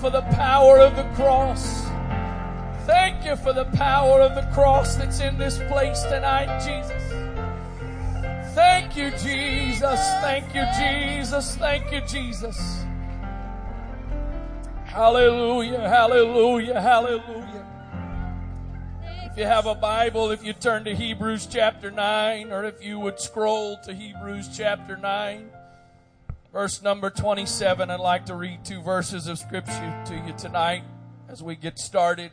for the power of the cross. Thank you for the power of the cross that's in this place tonight, Jesus. Thank you, Jesus. Thank you, Jesus. Thank you, Jesus. Hallelujah, hallelujah, hallelujah. If you have a Bible, if you turn to Hebrews chapter 9, or if you would scroll to Hebrews chapter 9, verse number 27, I'd like to read two verses of Scripture to you tonight as we get started.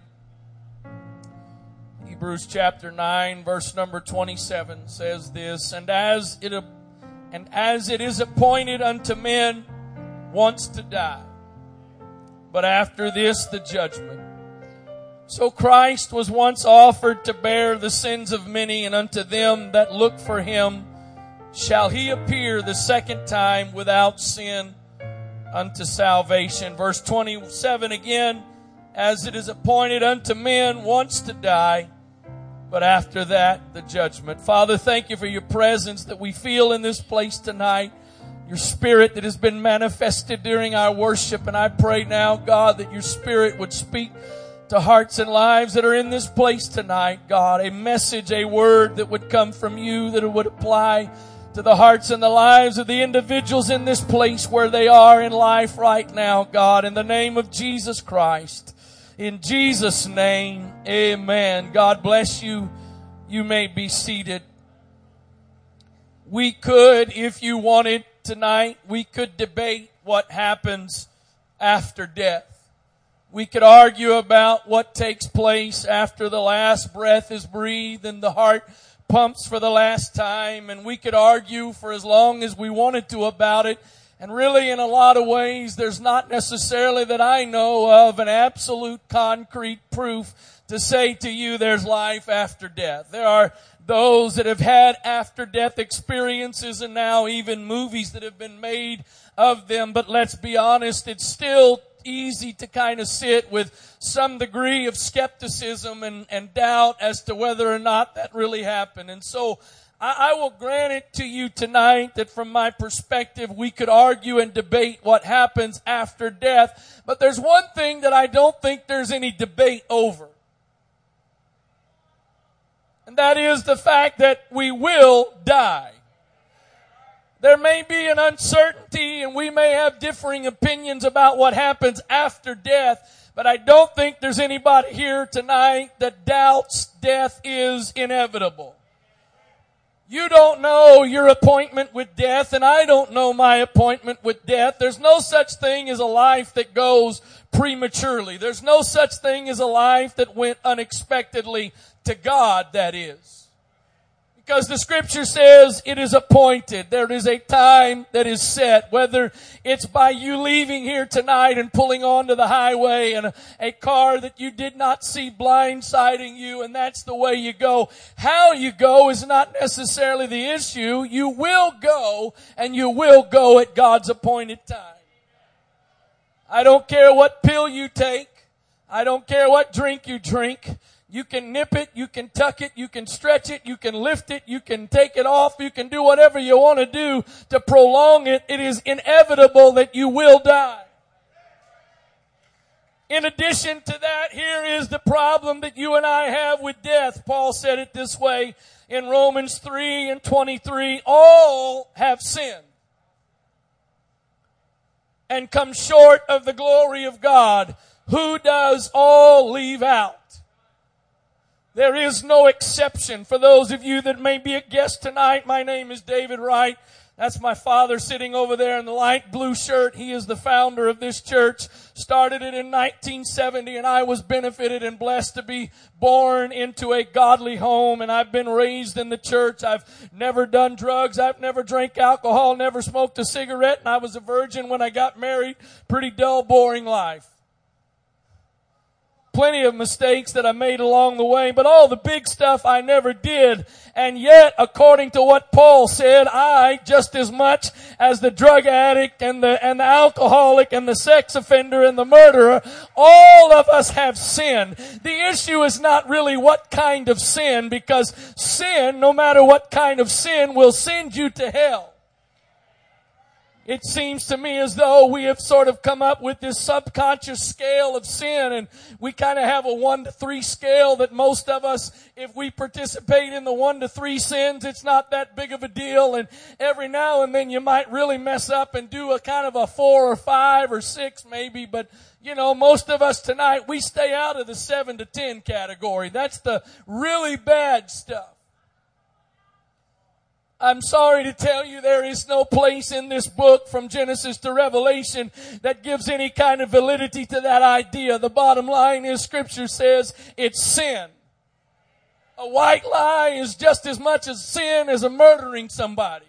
Hebrews chapter 9, verse number 27 says this, And as it is appointed unto men once to die, but after this the judgment. So Christ was once offered to bear the sins of many, and unto them that look for him shall he appear the second time without sin unto salvation. Verse 27 again, as it is appointed unto men once to die, but after that, the judgment. Father, thank you for your presence that we feel in this place tonight, your spirit that has been manifested during our worship. And I pray now, God, that your spirit would speak to hearts and lives that are in this place tonight, God. A message, a word that would come from you, that it would apply to the hearts and the lives of the individuals in this place where they are in life right now, God. In the name of Jesus Christ. In Jesus' name, amen. God bless you. You may be seated. We could, if you wanted tonight, we could debate what happens after death. We could argue about what takes place after the last breath is breathed and the heart pumps for the last time. And we could argue for as long as we wanted to about it. And really, in a lot of ways, there's not necessarily that I know of an absolute concrete proof to say to you there's life after death. There are those that have had after-death experiences and now even movies that have been made of them. But let's be honest, it's still easy to kind of sit with some degree of skepticism and doubt as to whether or not that really happened. And so I will grant it to you tonight that from my perspective, we could argue and debate what happens after death. But there's one thing that I don't think there's any debate over. And that is the fact that we will die. There may be an uncertainty and we may have differing opinions about what happens after death. But I don't think there's anybody here tonight that doubts death is inevitable. You don't know your appointment with death, and I don't know my appointment with death. There's no such thing as a life that goes prematurely. There's no such thing as a life that went unexpectedly to God, that is. Because the Scripture says it is appointed. There is a time that is set, whether it's by you leaving here tonight and pulling onto the highway and a car that you did not see blindsiding you, and that's the way you go. How you go is not necessarily the issue. You will go, and you will go at God's appointed time. I don't care what pill you take. I don't care what drink you drink. You can nip it, you can tuck it, you can stretch it, you can lift it, you can take it off, you can do whatever you want to do to prolong it. It is inevitable that you will die. In addition to that, here is the problem that you and I have with death. Paul said it this way in Romans 3 and 23, all have sinned and come short of the glory of God, who does all leave out. There is no exception. For those of you that may be a guest tonight, my name is David Wright. That's my father sitting over there in the light blue shirt. He is the founder of this church. Started it in 1970, and I was benefited and blessed to be born into a godly home, and I've been raised in the church. I've never done drugs. I've never drank alcohol, never smoked a cigarette, and I was a virgin when I got married. Pretty dull, boring life. Plenty of mistakes that I made along the way, but all the big stuff I never did. And yet, according to what Paul said, I, just as much as the drug addict and the alcoholic and the sex offender and the murderer, all of us have sinned. The issue is not really what kind of sin, because sin, no matter what kind of sin, will send you to hell. It seems to me as though we have sort of come up with this subconscious scale of sin, and we kind of have a 1 to 3 scale that most of us, if we participate in the 1 to 3 sins, it's not that big of a deal. And every now and then you might really mess up and do a kind of a 4 or 5 or 6 maybe. But, you know, most of us tonight, we stay out of the 7 to 10 category. That's the really bad stuff. I'm sorry to tell you there is no place in this book from Genesis to Revelation that gives any kind of validity to that idea. The bottom line is Scripture says it's sin. A white lie is just as much as sin as a murdering somebody.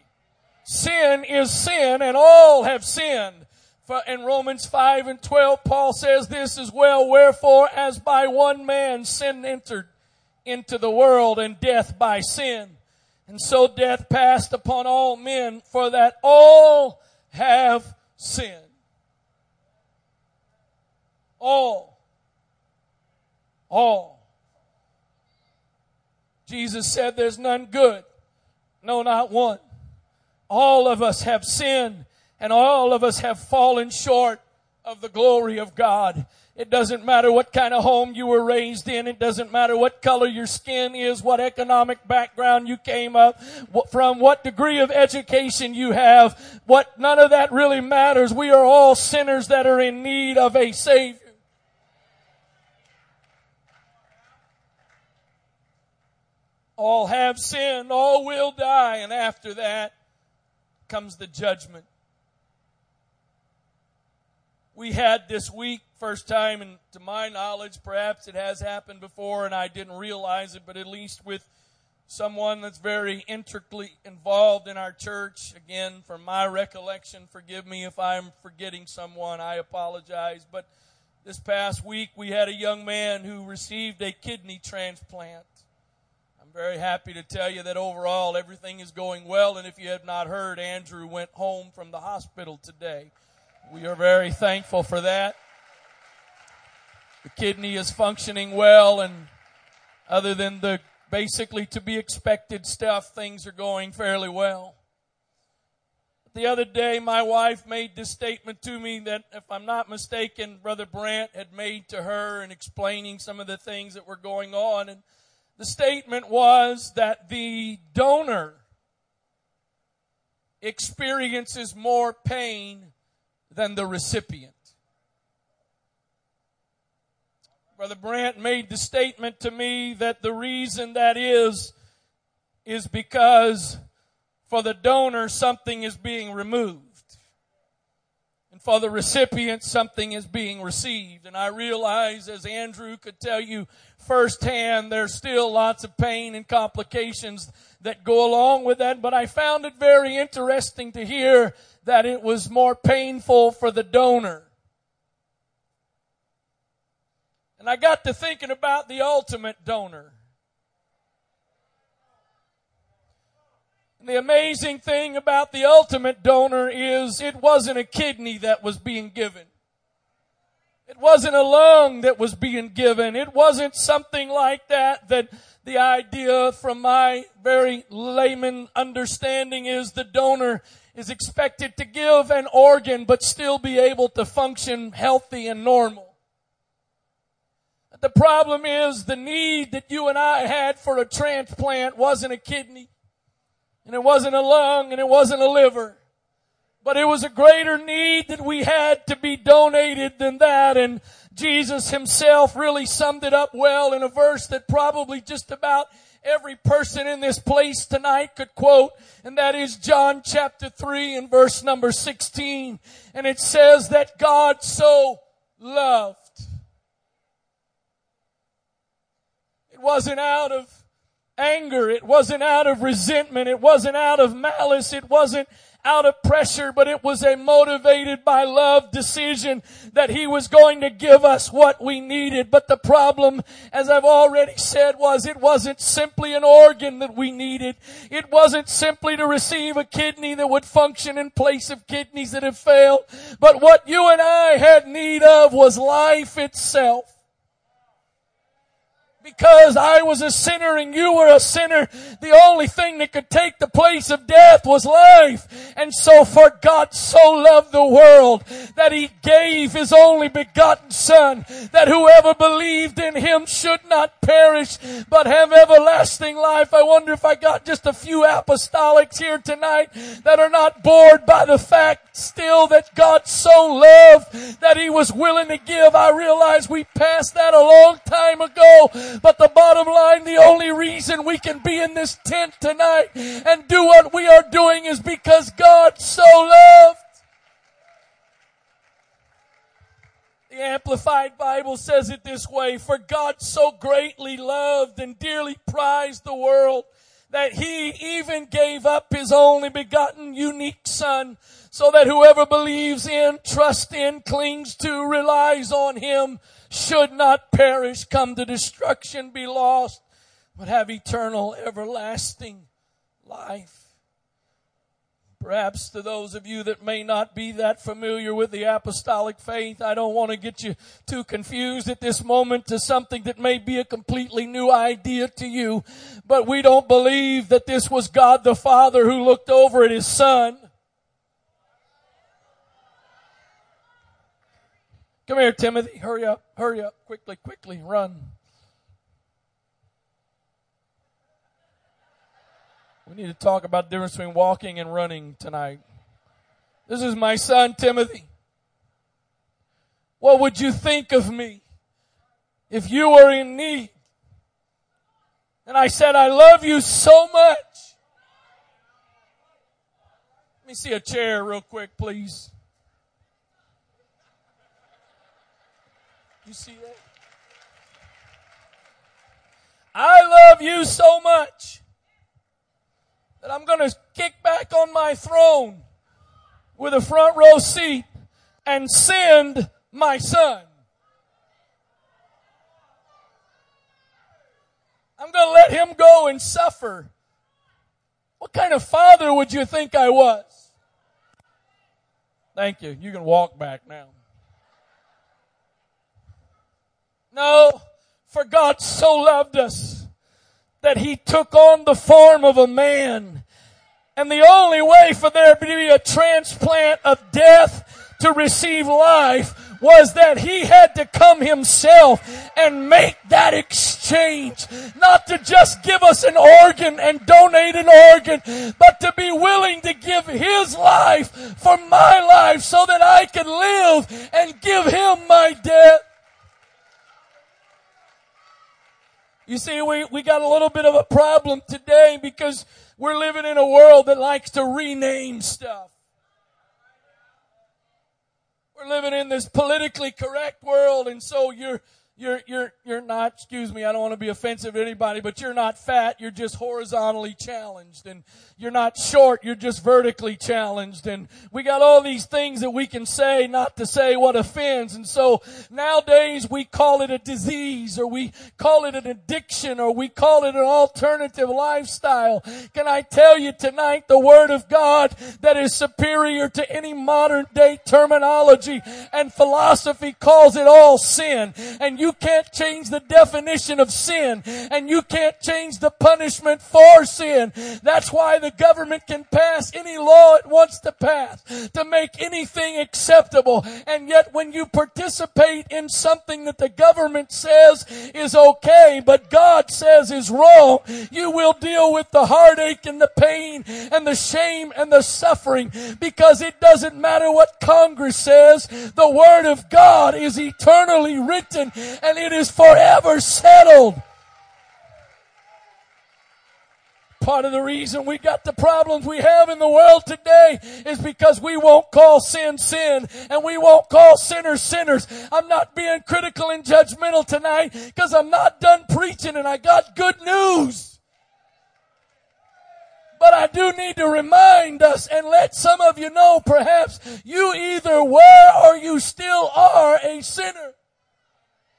Sin is sin, and all have sinned. For in Romans 5 and 12, Paul says this as well, wherefore as by one man sin entered into the world, and death by sin. And so death passed upon all men, for that all have sinned. All. Jesus said there's none good. No, not one. All of us have sinned, and all of us have fallen short of the glory of God. It doesn't matter what kind of home you were raised in. It doesn't matter what color your skin is, what economic background you came up from, what degree of education you have. None of that really matters. We are all sinners that are in need of a Savior. All have sinned. All will die. And after that comes the judgment. We had this week, first time, and to my knowledge, perhaps it has happened before and I didn't realize it, but at least with someone that's very intricately involved in our church. Again, from my recollection, forgive me if I'm forgetting someone, I apologize. But this past week we had a young man who received a kidney transplant. I'm very happy to tell you that overall everything is going well, and if you have not heard, Andrew went home from the hospital today. We are very thankful for that. The kidney is functioning well, and other than the basically to be expected stuff, things are going fairly well. The other day, my wife made this statement to me that, if I'm not mistaken, Brother Brandt had made to her in explaining some of the things that were going on. And the statement was that the donor experiences more pain than the recipient. Brother Brandt made the statement to me that the reason that is because for the donor something is being removed. And for the recipient something is being received. And I realize, as Andrew could tell you firsthand, there's still lots of pain and complications that go along with that. But I found it very interesting to hear that it was more painful for the donor. And I got to thinking about the ultimate donor. And the amazing thing about the ultimate donor is it wasn't a kidney that was being given. It wasn't a lung that was being given. It wasn't something like that the idea from my very layman understanding is the donor is expected to give an organ but still be able to function healthy and normal. The problem is the need that you and I had for a transplant wasn't a kidney, and it wasn't a lung, and it wasn't a liver. But it was a greater need that we had to be donated than that, and Jesus himself really summed it up well in a verse that probably just about every person in this place tonight could quote, and that is John chapter 3 and verse number 16. And it says that God so loved. It wasn't out of anger. It wasn't out of resentment. It wasn't out of malice. It wasn't out of pressure, but it was a motivated by love decision that he was going to give us what we needed. But the problem, as I've already said, was it wasn't simply an organ that we needed. It wasn't simply to receive a kidney that would function in place of kidneys that have failed. But what you and I had need of was life itself. because I was a sinner and you were a sinner, the only thing that could take the place of death was life. And so for God so loved the world that He gave His only begotten Son, that whoever believed in Him should not perish but have everlasting life. I wonder if I got just a few apostolics here tonight that are not bored by the fact still that God so loved that He was willing to give. I realize we passed that a long time ago. But the bottom line, the only reason we can be in this tent tonight and do what we are doing is because God so loved. The Amplified Bible says it this way: for God so greatly loved and dearly prized the world that He even gave up His only begotten unique Son, so that whoever believes in, trusts in, clings to, relies on Him should not perish, come to destruction, be lost, but have eternal, everlasting life. Perhaps to those of you that may not be that familiar with the apostolic faith, I don't want to get you too confused at this moment to something that may be a completely new idea to you. But we don't believe that this was God the Father who looked over at His Son. Come here, Timothy. Hurry up, quickly, run. We need to talk about the difference between walking and running tonight. This is my son, Timothy. What would you think of me if you were in need? And I said, I love you so much. Let me see a chair real quick, please. You see that? I love you so much that I'm going to kick back on my throne with a front row seat and send my son. I'm going to let him go and suffer. What kind of father would you think I was? Thank you. You can walk back now. No, for God so loved us that He took on the form of a man. And the only way for there to be a transplant of death to receive life was that He had to come Himself and make that exchange. Not to just give us an organ and donate an organ, but to be willing to give His life for my life so that I could live and give Him my death. You see, we got a little bit of a problem today because we're living in a world that likes to rename stuff. We're living in this politically correct world, and so you're not, excuse me, I don't want to be offensive to anybody, but you're not fat, you're just horizontally challenged. And you're not short, you're just vertically challenged. And we got all these things that we can say not to say what offends. And so nowadays we call it a disease, or we call it an addiction, or we call it an alternative lifestyle. Can I tell you tonight the Word of God that is superior to any modern day terminology and philosophy calls it all sin. And you can't change the definition of sin. And you can't change the punishment for sin. That's why the government can pass any law it wants to pass to make anything acceptable. And yet when you participate in something that the government says is okay, but God says is wrong, you will deal with the heartache and the pain and the shame and the suffering, because it doesn't matter what Congress says. The Word of God is eternally written and it is forever settled. Part of the reason we got the problems we have in the world today is because we won't call sin, sin, and we won't call sinners, sinners. I'm not being critical and judgmental tonight because I'm not done preaching and I got good news. But I do need to remind us and let some of you know perhaps you either were or you still are a sinner.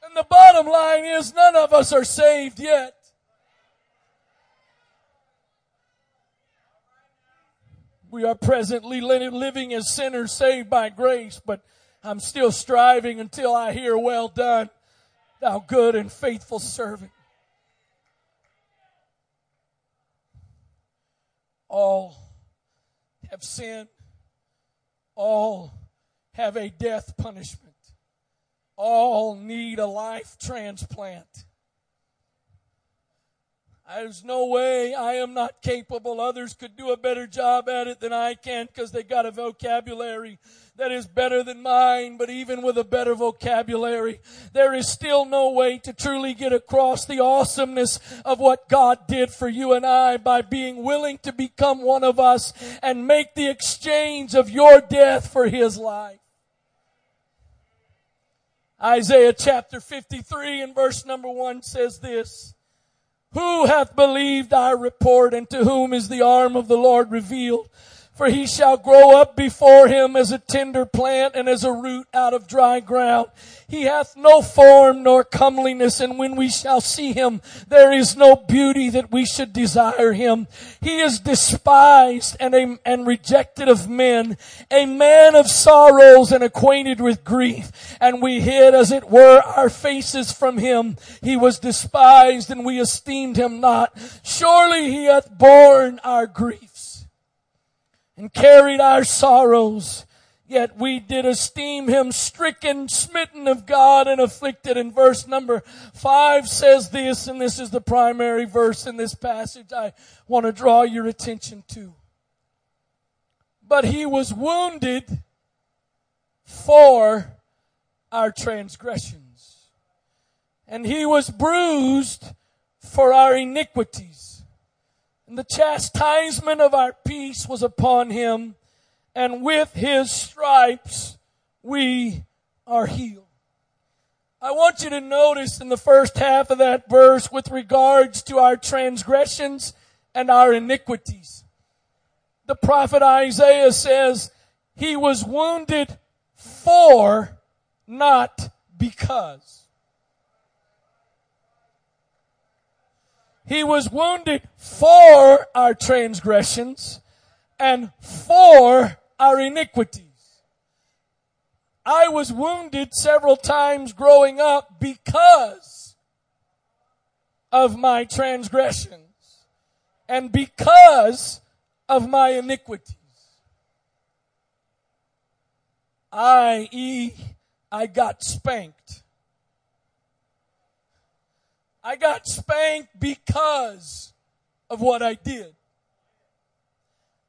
And the bottom line is none of us are saved yet. We are presently living as sinners saved by grace, but I'm still striving until I hear, well done, thou good and faithful servant. all have sinned. All have a death punishment. All need a life transplant. There's no way I am not capable. Others could do a better job at it than I can because they got a vocabulary that is better than mine. But even with a better vocabulary, there is still no way to truly get across the awesomeness of what God did for you and I by being willing to become one of us and make the exchange of your death for His life. Isaiah chapter 53 and verse number 1 says this. Who hath believed our report, and to whom is the arm of the Lord revealed? For he shall grow up before him as a tender plant and as a root out of dry ground. He hath no form nor comeliness, and when we shall see him, there is no beauty that we should desire him. He is despised and rejected of men, a man of sorrows and acquainted with grief. And we hid, as it were, our faces from him. He was despised, and we esteemed him not. Surely he hath borne our griefs and carried our sorrows. Yet we did esteem him stricken, smitten of God, and afflicted. And verse number 5 says this, and this is the primary verse in this passage I want to draw your attention to. But he was wounded for our transgressions, and he was bruised for our iniquities. And the chastisement of our peace was upon him, and with his stripes we are healed. I want you to notice in the first half of that verse with regards to our transgressions and our iniquities. The prophet Isaiah says, he was wounded for, not because. He was wounded for our transgressions and for our iniquities. I was wounded several times growing up because of my transgressions and because of my iniquities. I.e., I got spanked. I got spanked because of what I did.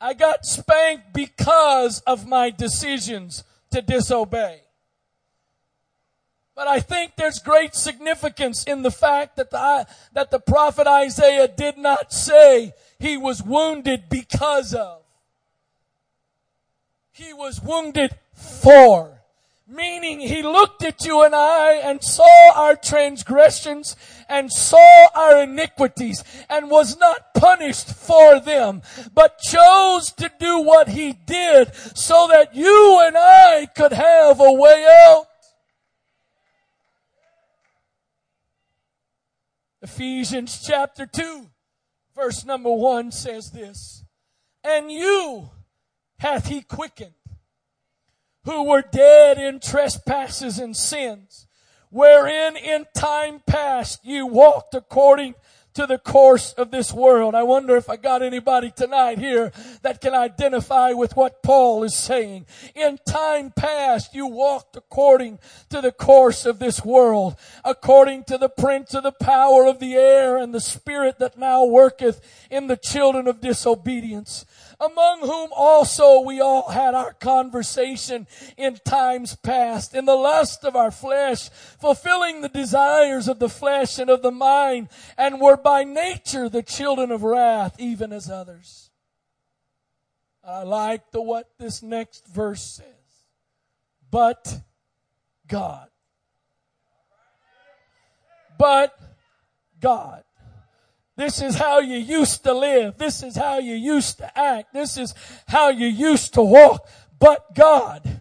I got spanked because of my decisions to disobey. But I think there's great significance in the fact that the prophet Isaiah did not say he was wounded because of. He was wounded for. Meaning he looked at you and I and saw our transgressions and saw our iniquities and was not punished for them, but chose to do what he did so that you and I could have a way out. Ephesians chapter 2, verse number 1 says this, and you hath he quickened, who were dead in trespasses and sins, wherein in time past you walked according to the course of this world. I wonder if I got anybody tonight here that can identify with what Paul is saying. In time past, you walked according to the course of this world, according to the prince of the power of the air and the spirit that now worketh in the children of disobedience, among whom also we all had our conversation in times past, in the lust of our flesh, fulfilling the desires of the flesh and of the mind, and were by nature the children of wrath, even as others. I like what this next verse says. But God. But God. This is how you used to live. This is how you used to act. This is how you used to walk. But God,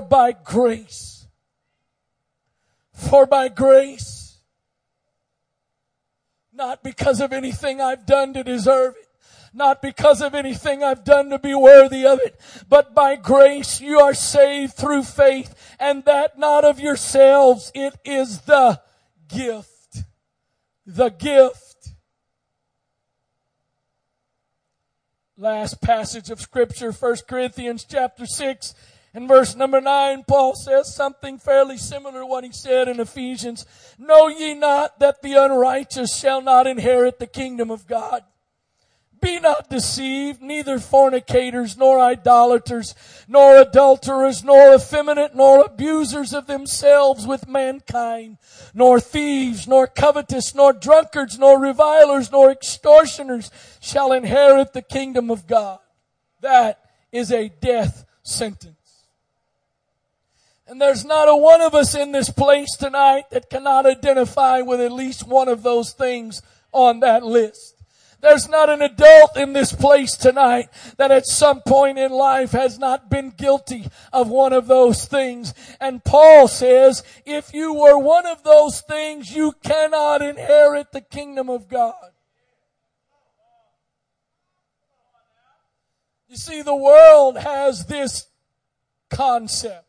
by grace, not because of anything I've done to deserve it, not because of anything I've done to be worthy of it, but by grace you are saved through faith, and that not of yourselves. It is the gift. Last passage of Scripture, 1 Corinthians chapter 6. In verse number 9, Paul says something fairly similar to what he said in Ephesians. Know ye not that the unrighteous shall not inherit the kingdom of God? Be not deceived, neither fornicators, nor idolaters, nor adulterers, nor effeminate, nor abusers of themselves with mankind, nor thieves, nor covetous, nor drunkards, nor revilers, nor extortioners shall inherit the kingdom of God. That is a death sentence. And there's not a one of us in this place tonight that cannot identify with at least one of those things on that list. There's not an adult in this place tonight that at some point in life has not been guilty of one of those things. And Paul says, if you were one of those things, you cannot inherit the kingdom of God. You see, the world has this concept.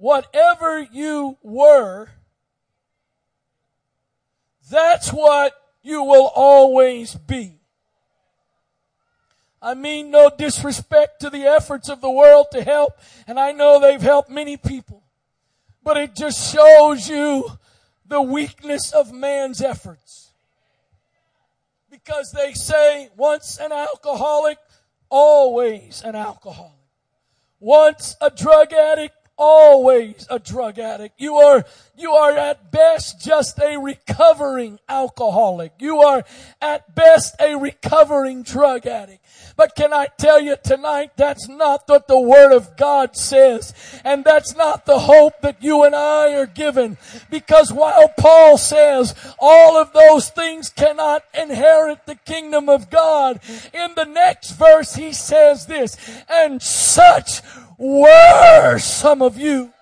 Whatever you were, that's what you will always be. I mean no disrespect to the efforts of the world to help, and I know they've helped many people. But it just shows you the weakness of man's efforts. Because they say, once an alcoholic, always an alcoholic. Once a drug addict, always a drug addict. You are at best just a recovering alcoholic. You are at best a recovering drug addict. But can I tell you tonight, that's not what the Word of God says. And that's not the hope that you and I are given. Because while Paul says all of those things cannot inherit the kingdom of God, in the next verse he says this, and such were some of you.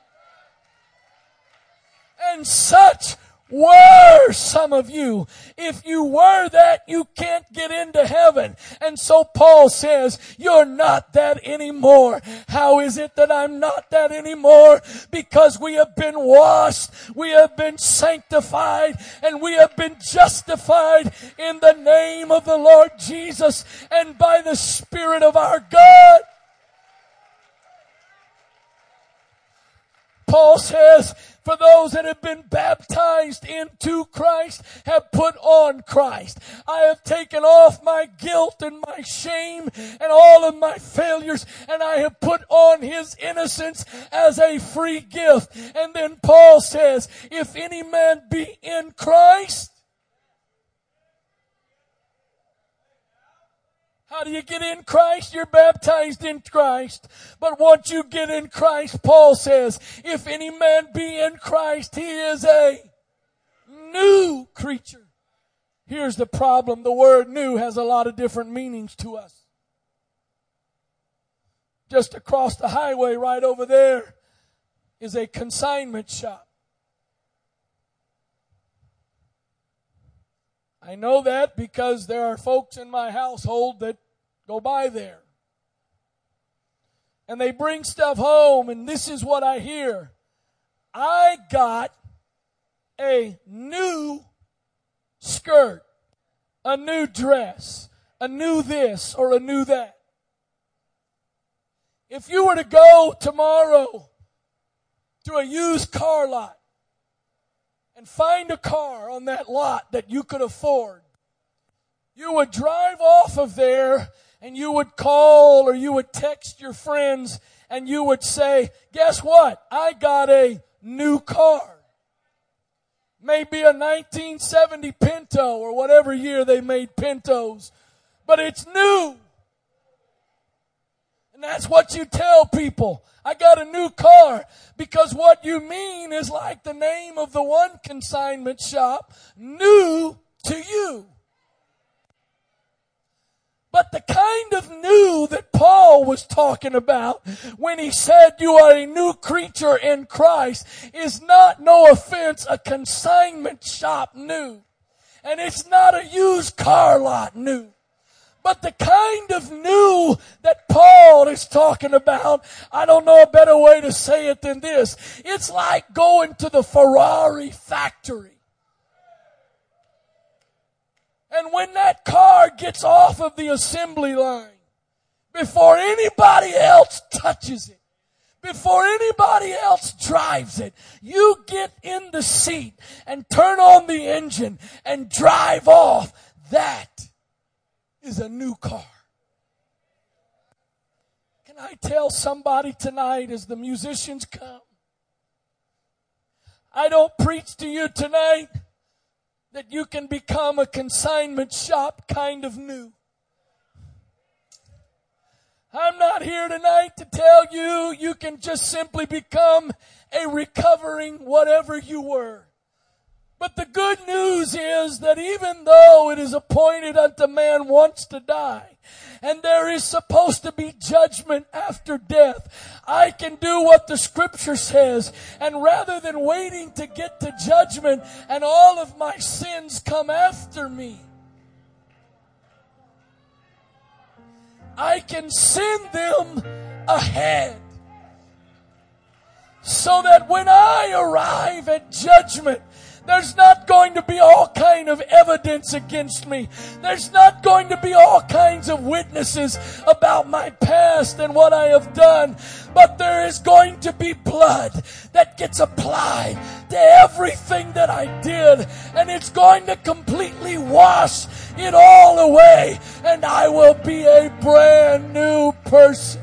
And such were some of you. If you were that, you can't get into heaven. And so Paul says, you're not that anymore. How is it that I'm not that anymore? Because we have been washed, we have been sanctified, and we have been justified in the name of the Lord Jesus and by the Spirit of our God. Paul says, for those that have been baptized into Christ have put on Christ. I have taken off my guilt and my shame and all of my failures, and I have put on his innocence as a free gift. And then Paul says, if any man be in Christ, how do you get in Christ? You're baptized in Christ. But once you get in Christ, Paul says, if any man be in Christ, he is a new creature. Here's the problem. The word new has a lot of different meanings to us. Just across the highway right over there is a consignment shop. I know that because there are folks in my household that go by there. And they bring stuff home, and this is what I hear. I got a new skirt, a new dress, a new this or a new that. If you were to go tomorrow to a used car lot, and find a car on that lot that you could afford, you would drive off of there and you would call or you would text your friends and you would say, guess what? I got a new car. Maybe a 1970 Pinto or whatever year they made Pintos, but it's new. And that's what you tell people. I got a new car, because what you mean is like the name of the one consignment shop, new to you. But the kind of new that Paul was talking about when he said you are a new creature in Christ is not, no offense, a consignment shop new. And it's not a used car lot new. But the kind of new that Paul is talking about, I don't know a better way to say it than this. It's like going to the Ferrari factory. And when that car gets off of the assembly line, before anybody else touches it, before anybody else drives it, you get in the seat and turn on the engine and drive off. That is a new car. Can I tell somebody tonight as the musicians come? I don't preach to you tonight that you can become a consignment shop kind of new. I'm not here tonight to tell you you can just simply become a recovering whatever you were. But the good news is that even though it is appointed unto man once to die, and there is supposed to be judgment after death, I can do what the Scripture says. And rather than waiting to get to judgment and all of my sins come after me, I can send them ahead, so that when I arrive at judgment, there's not going to be all kind of evidence against me. There's not going to be all kinds of witnesses about my past and what I have done. But there is going to be blood that gets applied to everything that I did. And it's going to completely wash it all away. And I will be a brand new person.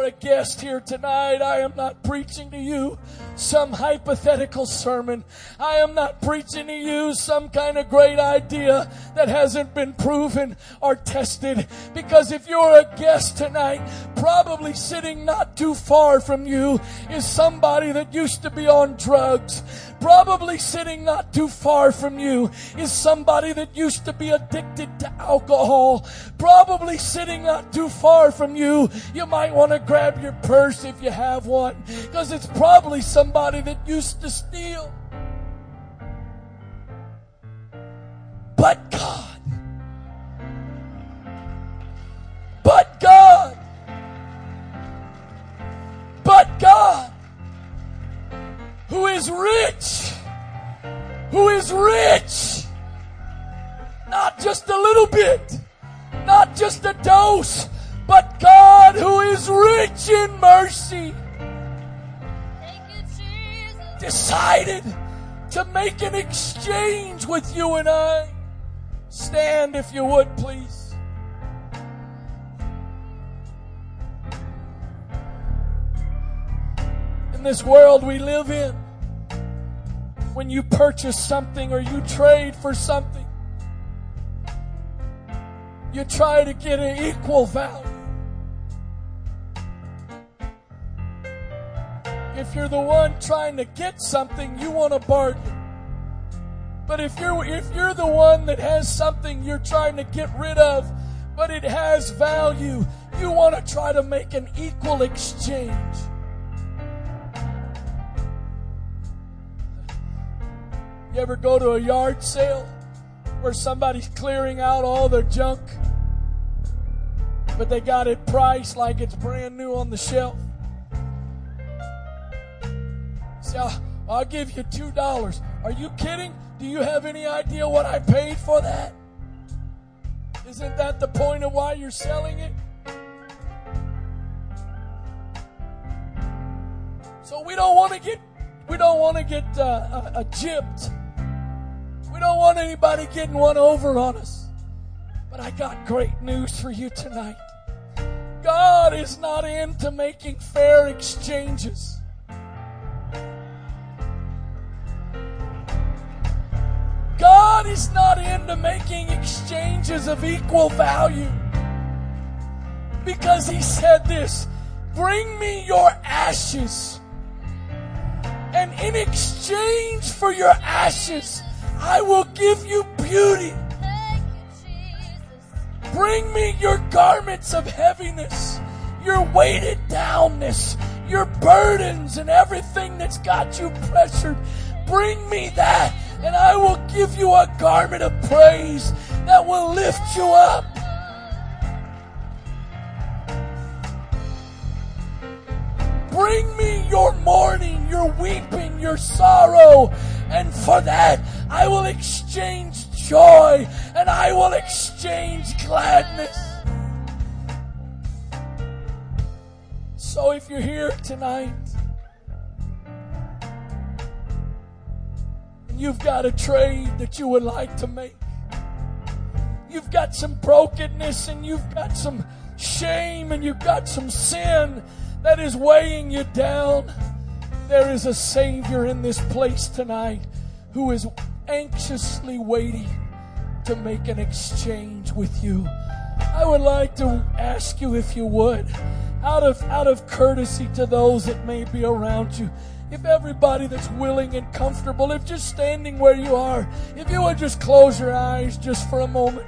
A guest here tonight, I am not preaching to you some hypothetical sermon. I am not preaching to you some kind of great idea that hasn't been proven or tested. Because if you're a guest tonight, probably sitting not too far from you is somebody that used to be on drugs. Probably sitting not too far from you is somebody that used to be addicted to alcohol. Probably sitting not too far from you, you might want to grab your purse if you have one, because it's probably somebody that used to steal. But God, but God, but God, who is rich, not just a little bit, not just a dose, but God, who is rich in mercy, decided to make an exchange with you and I. Stand if you would, please. In this world we live in, when you purchase something or you trade for something, you try to get an equal value. If you're the one trying to get something, you want to bargain. But if you're the one that has something you're trying to get rid of, but it has value, you want to try to make an equal exchange. You ever go to a yard sale where somebody's clearing out all their junk, but they got it priced like it's brand new on the shelf? I'll give you $2. Are you kidding? Do you have any idea what I paid for that? Isn't that the point of why you're selling it? So we don't want to get gypped. We don't want anybody getting one over on us. But I got great news for you tonight. God is not into making fair exchanges. God is not into making exchanges of equal value. Because he said this, bring me your ashes, and in exchange for your ashes, I will give you beauty. Bring me your garments of heaviness, your weighted downness, your burdens, and everything that's got you pressured. Bring me that, and I will give you a garment of praise that will lift you up. Bring me your mourning, your weeping, your sorrow, and for that I will exchange joy, and I will exchange gladness. So if you're here tonight and you've got a trade that you would like to make, you've got some brokenness and you've got some shame and you've got some sin that is weighing you down, there is a Savior in this place tonight who is anxiously waiting to make an exchange with you. I would like to ask you, if you would, out of courtesy to those that may be around you, if everybody that's willing and comfortable, if just standing where you are, if you would just close your eyes just for a moment.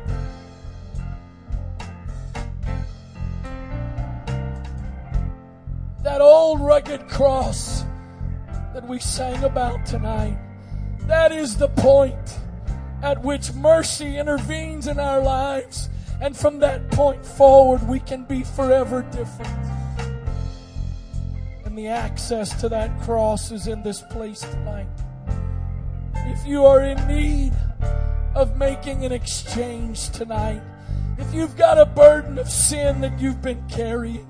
That old rugged cross that we sang about tonight, that is the point at which mercy intervenes in our lives. And from that point forward, we can be forever different. And the access to that cross is in this place tonight. If you are in need of making an exchange tonight, if you've got a burden of sin that you've been carrying,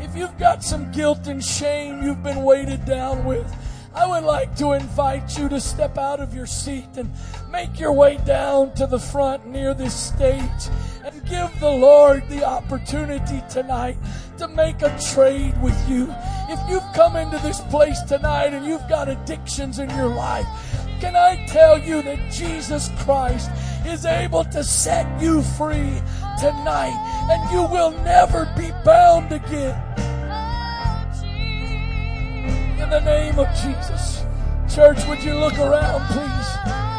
if you've got some guilt and shame you've been weighted down with, I would like to invite you to step out of your seat and make your way down to the front near this stage and give the Lord the opportunity tonight to make a trade with you. If you've come into this place tonight and you've got addictions in your life, can I tell you that Jesus Christ is able to set you free tonight, and you will never be bound again. In the name of Jesus. Church, would you look around, please?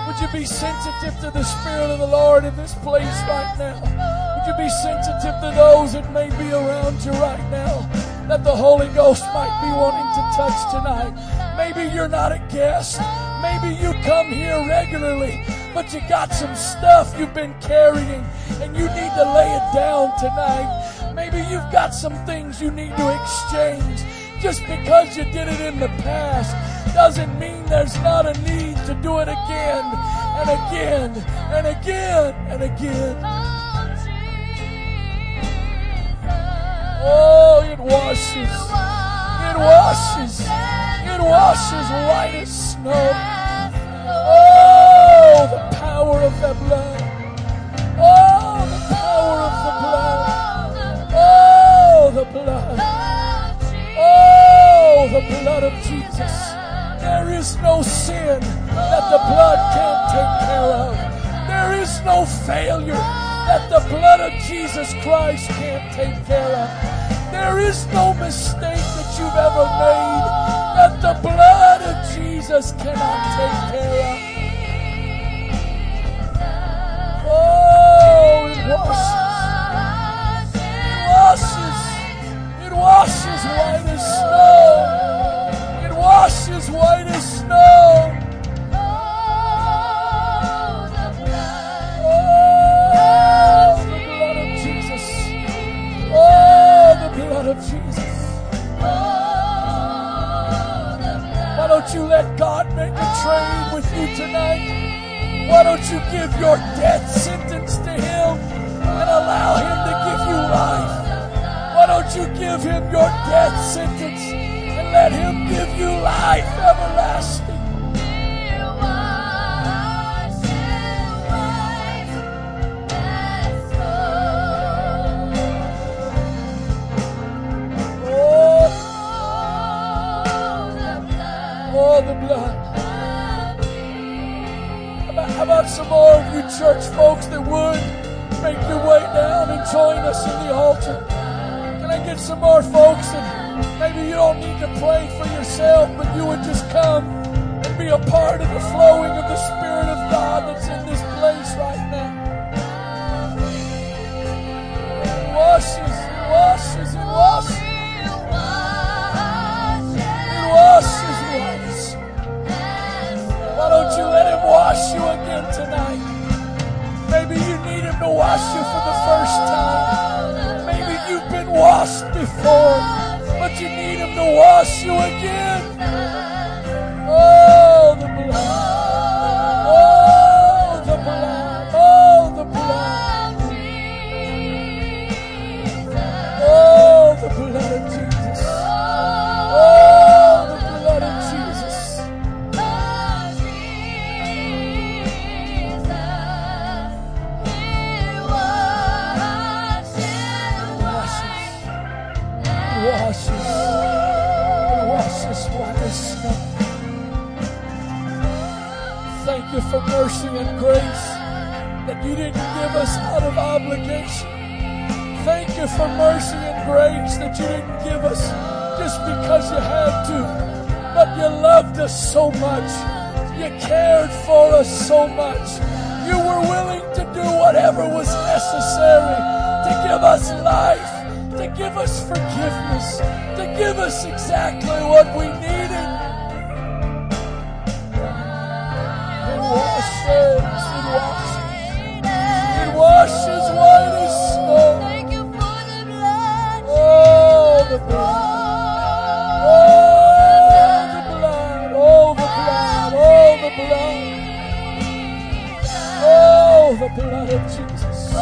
Would you be sensitive to the Spirit of the Lord in this place right now? Would you be sensitive to those that may be around you right now that the Holy Ghost might be wanting to touch tonight? Maybe you're not a guest. Maybe you come here regularly, but you got some stuff you've been carrying and you need to lay it down tonight. Maybe you've got some things you need to exchange. Just because you did it in the past doesn't mean there's not a need to do it again and again and again and again. Oh, it washes. It washes. It washes white as snow. Oh, the power of the blood. Oh, the power of the blood. Oh, the blood. Oh, the blood of Jesus. There is no sin that the blood can't take care of. There is no failure that the blood of Jesus Christ can't take care of. There is no mistake that you've ever made that the blood of Jesus cannot take care of. Oh, it washes. It washes. It washes white as snow. It washes white as snow. Oh, the blood of Jesus. Oh, the blood of Jesus. Why don't you let God make a trade with you tonight? Why don't you give your death sentence to Him and allow Him to give you life? Why don't you give Him your death sentence and let Him give you life everlasting? us in the altar. Can I get some more folks that maybe you don't need to pray for yourself, but you would just come and be a part of the flowing of the Spirit of God that's in this place right now. It washes, it washes, it washes. It washes, it washes. Why don't you let Him wash you again tonight? Maybe you need Him to wash you for the first time. Maybe you've been washed before, but you need Him to wash you again. Oh, the blood. Oh, the blood. Oh, the blood. Oh, the blood of Jesus. Oh, the blood of Jesus. Washes white as snow. Thank you for mercy and grace that you didn't give us out of obligation. Thank you for mercy and grace that you didn't give us just because you had to, but you loved us so much. You cared for us so much. You were willing to do whatever was necessary to give us life, to give us forgiveness, to give us exactly what we needed. It washes, it washes, it washes white as snow. Thank you for the blood. Oh, the blood. Oh, the blood. Oh, the blood. Oh, the blood. Oh, the blood of Jesus. Oh. Oh,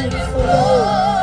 it flows.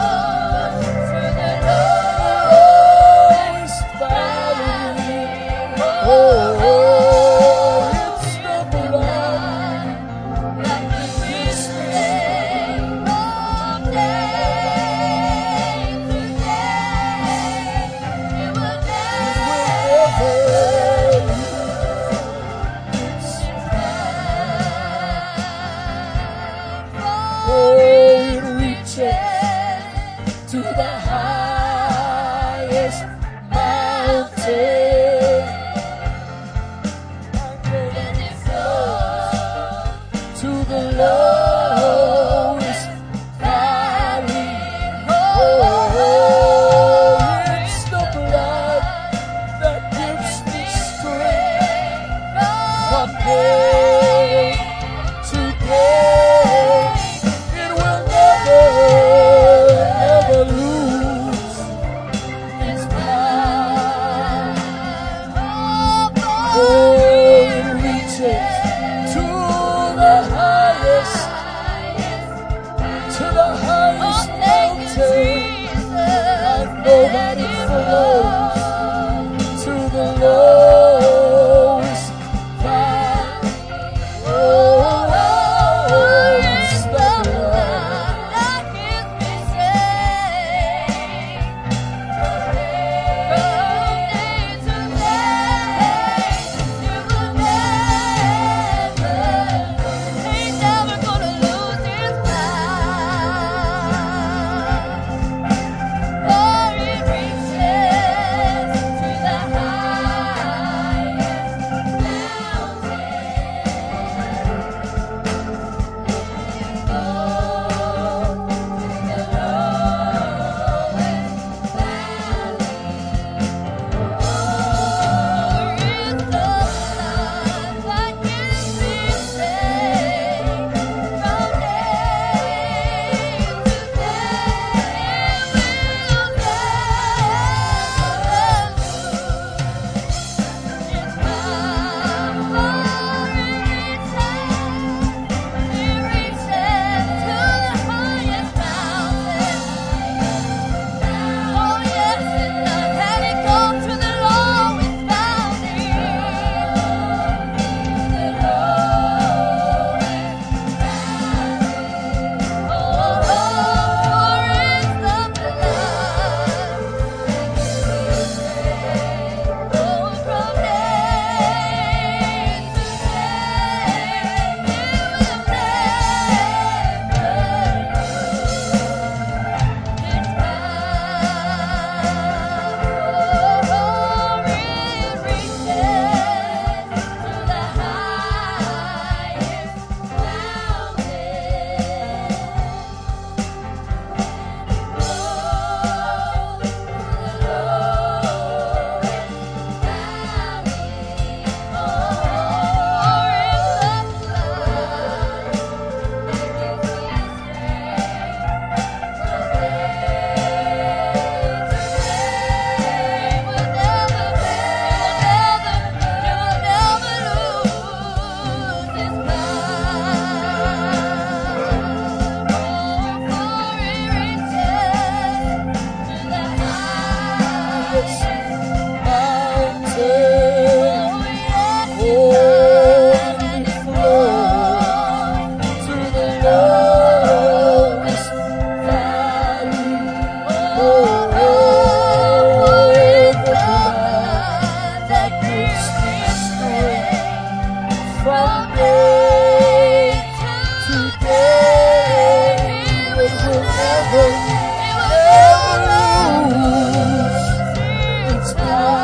Oh,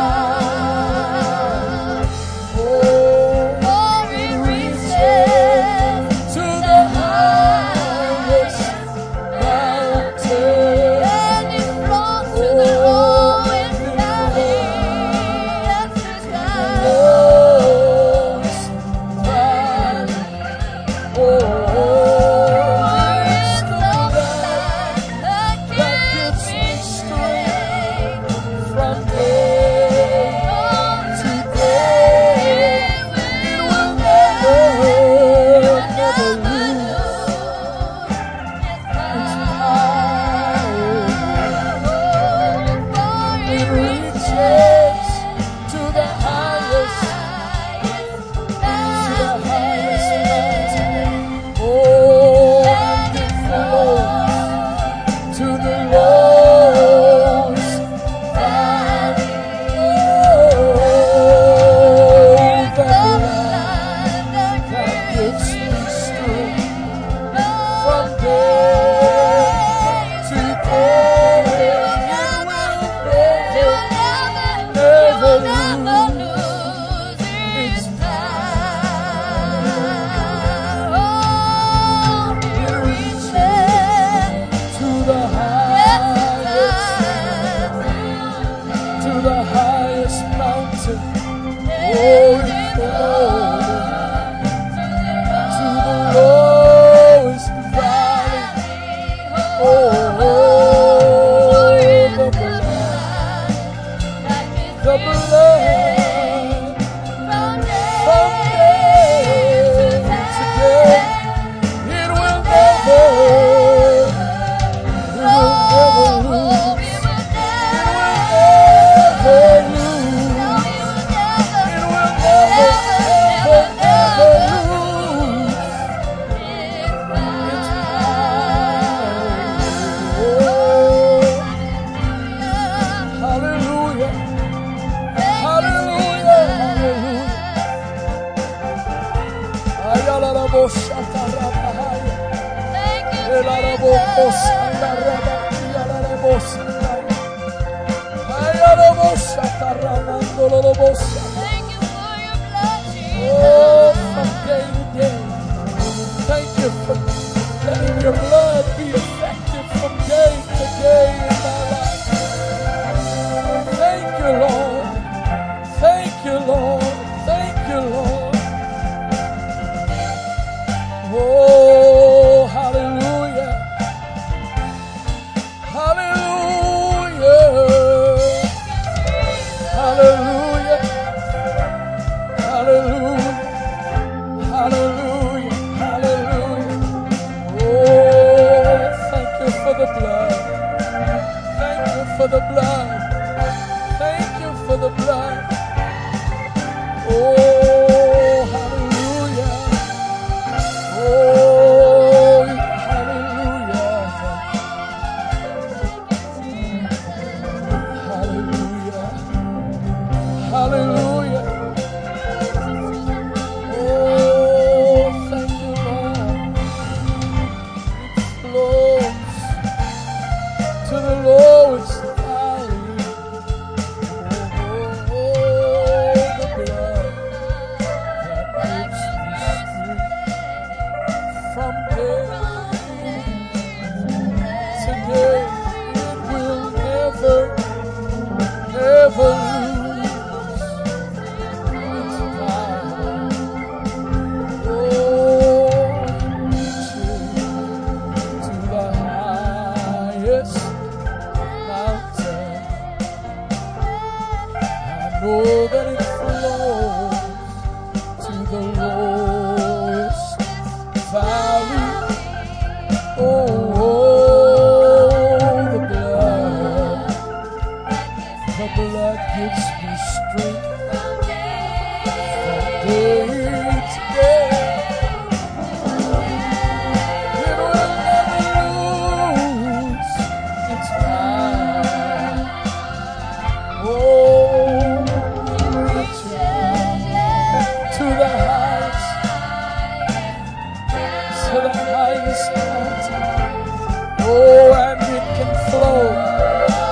and it can flow.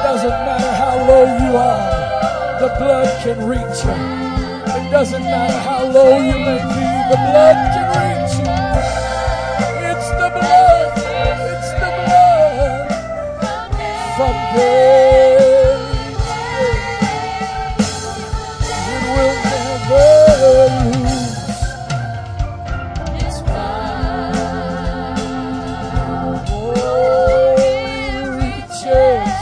Doesn't matter how low you are. The blood can reach you. It doesn't matter how low you may be. The blood can reach you. It's the blood. It's the blood. From day to day. It will never lose. It's power. Oh, it reaches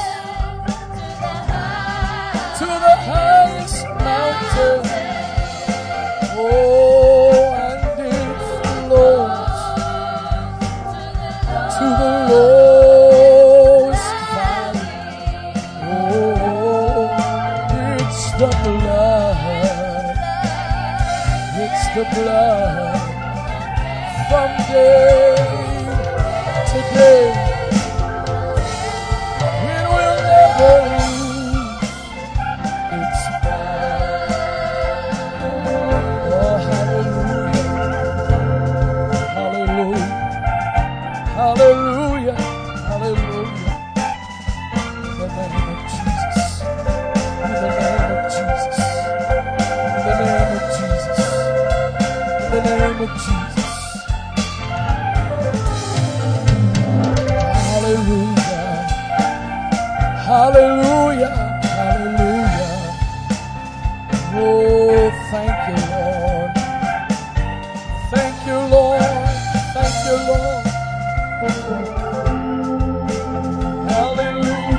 to the highest mountain. Oh, and it flows to the lowest valley. Oh, it's the blood. It's the blood. From day to day, it will never lose. Hallelujah, hallelujah. Oh, thank you, Lord. Thank you, Lord. Thank you, Lord. Hallelujah.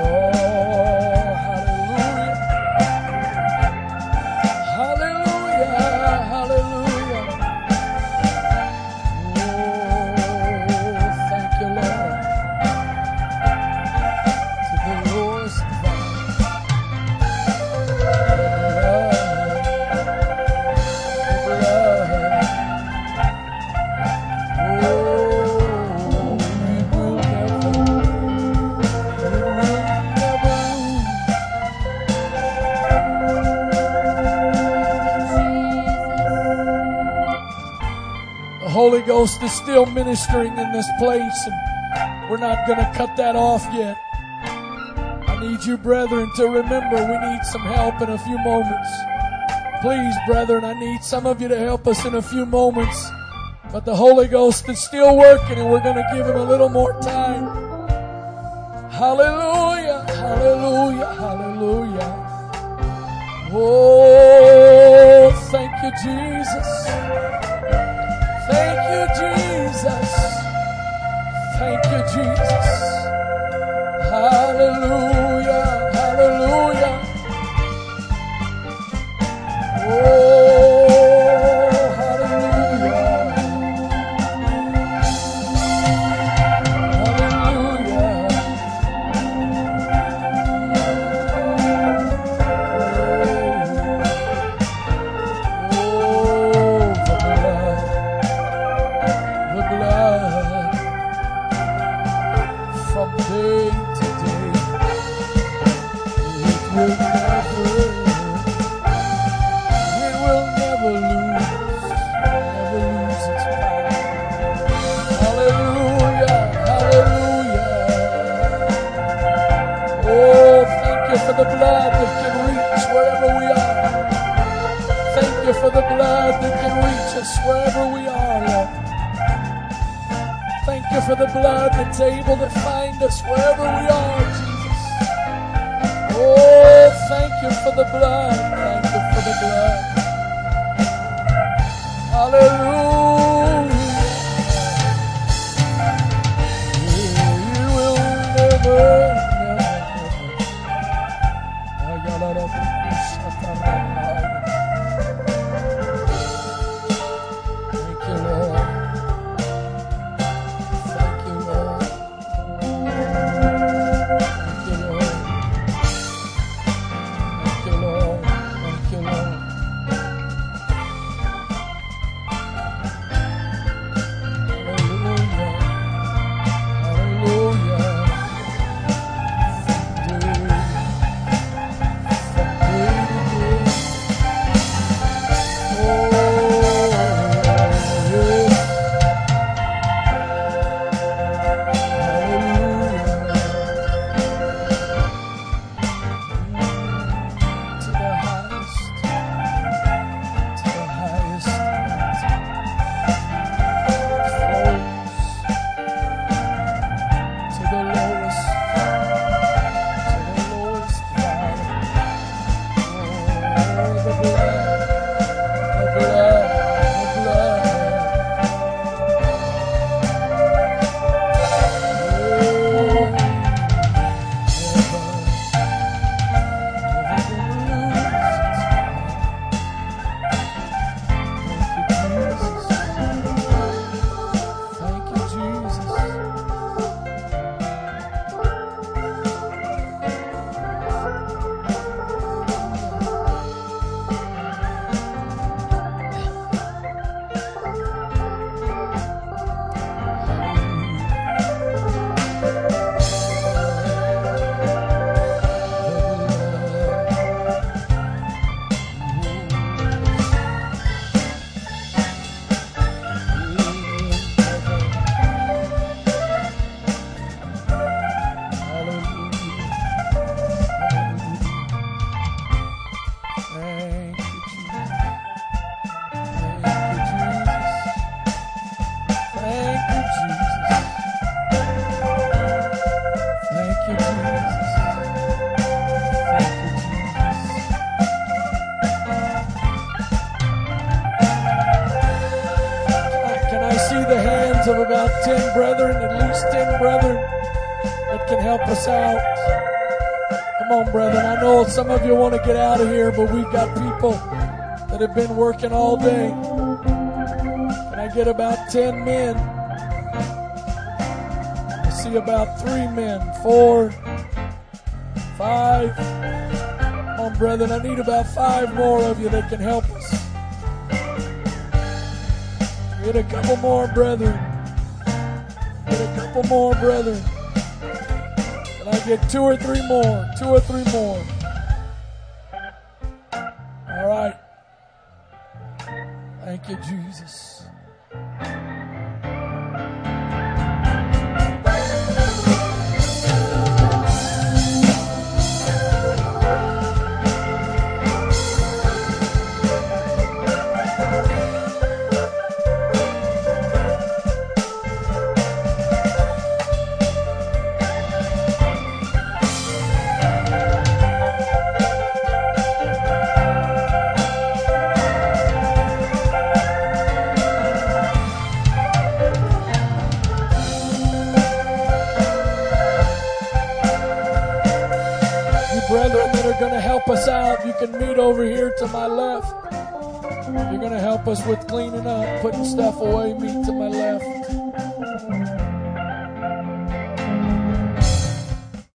Oh, hallelujah. Hallelujah, hallelujah. Holy Ghost is still ministering in this place, and we're not going to cut that off yet. I need you, brethren, to remember we need some help in a few moments. Please, brethren, I need some of you to help us in a few moments. But the Holy Ghost is still working, and we're going to give Him a little more time. Hallelujah, hallelujah, hallelujah. Oh, thank you, Jesus. Thank you, Jesus. Thank you, Jesus. Hallelujah, hallelujah. Oh, hallelujah. Hallelujah. Oh, the blood. The blood from day to day, it will never lose its power. Hallelujah, hallelujah. Oh, thank you for the blood that can reach wherever we are. Thank you for the blood that can reach us wherever we are, Lord. Thank you for the blood that's able to find us wherever we are, Jesus. Oh, thank you for the blood. Thank you for the blood. Hallelujah. Thank you, Lord. Thank you, Lord. The hands of about 10 brethren, at least 10 brethren that can help us out. Come on, brethren. I know some of you want to get out of here, but we've got people that have been working all day. Can I get about 10 men? I see about 3 men, 4, 5. Come on, brethren. I need about 5 more of you that can help us. Get a couple more, brethren. Get a couple more, brethren. And I get 2 or 3 more. 2 or 3 more. All right. Thank you, Jesus. Us out. You can meet over here to my left. You're going to help us with cleaning up, putting stuff away. Meet to my left.